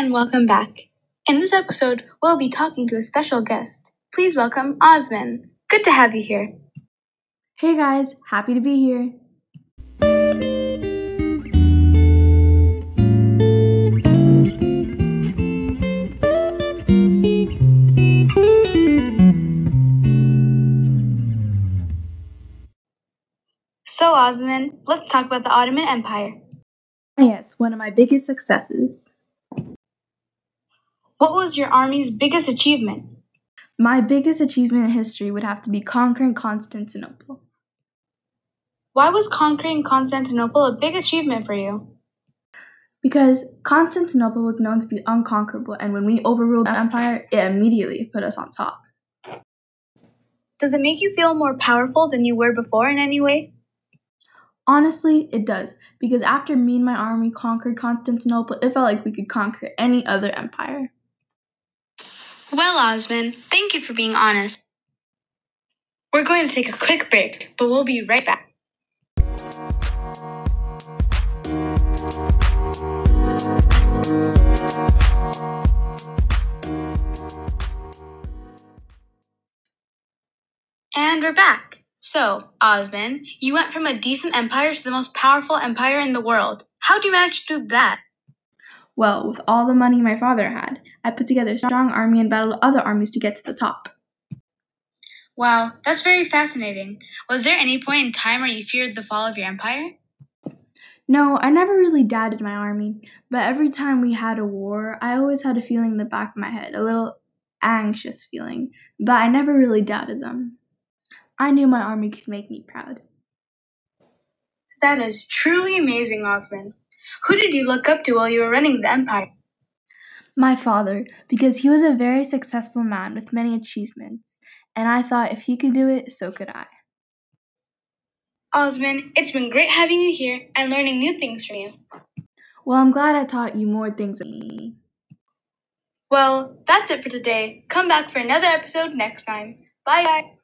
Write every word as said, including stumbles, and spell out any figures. and welcome back. In this episode, we'll be talking to a special guest. Please welcome Osman. Good to have you here. Hey guys, happy to be here. So Osman, let's talk about the Ottoman Empire. Yes, one of my biggest successes. What was your army's biggest achievement? My biggest achievement in history would have to be conquering Constantinople. Why was conquering Constantinople a big achievement for you? Because Constantinople was known to be unconquerable, and when we overruled the empire, it immediately put us on top. Does it make you feel more powerful than you were before in any way? Honestly, it does, because after me and my army conquered Constantinople, it felt like we could conquer any other empire. Well, Osman, thank you for being honest. We're going to take a quick break, but we'll be right back. And we're back. So, Osman, you went from a decent empire to the most powerful empire in the world. How do you manage to do that? Well, with all the money my father had, I put together a strong army and battled other armies to get to the top. Wow, that's very fascinating. Was there any point in time where you feared the fall of your empire? No, I never really doubted my army, but every time we had a war, I always had a feeling in the back of my head, a little anxious feeling, but I never really doubted them. I knew my army could make me proud. That is truly amazing, Osman. Who did you look up to while you were running the empire? My father, because he was a very successful man with many achievements, and I thought if he could do it, so could I. Osman, it's been great having you here and learning new things from you. Well, I'm glad I taught you more things than me. Well, that's it for today. Come back for another episode next time. Bye.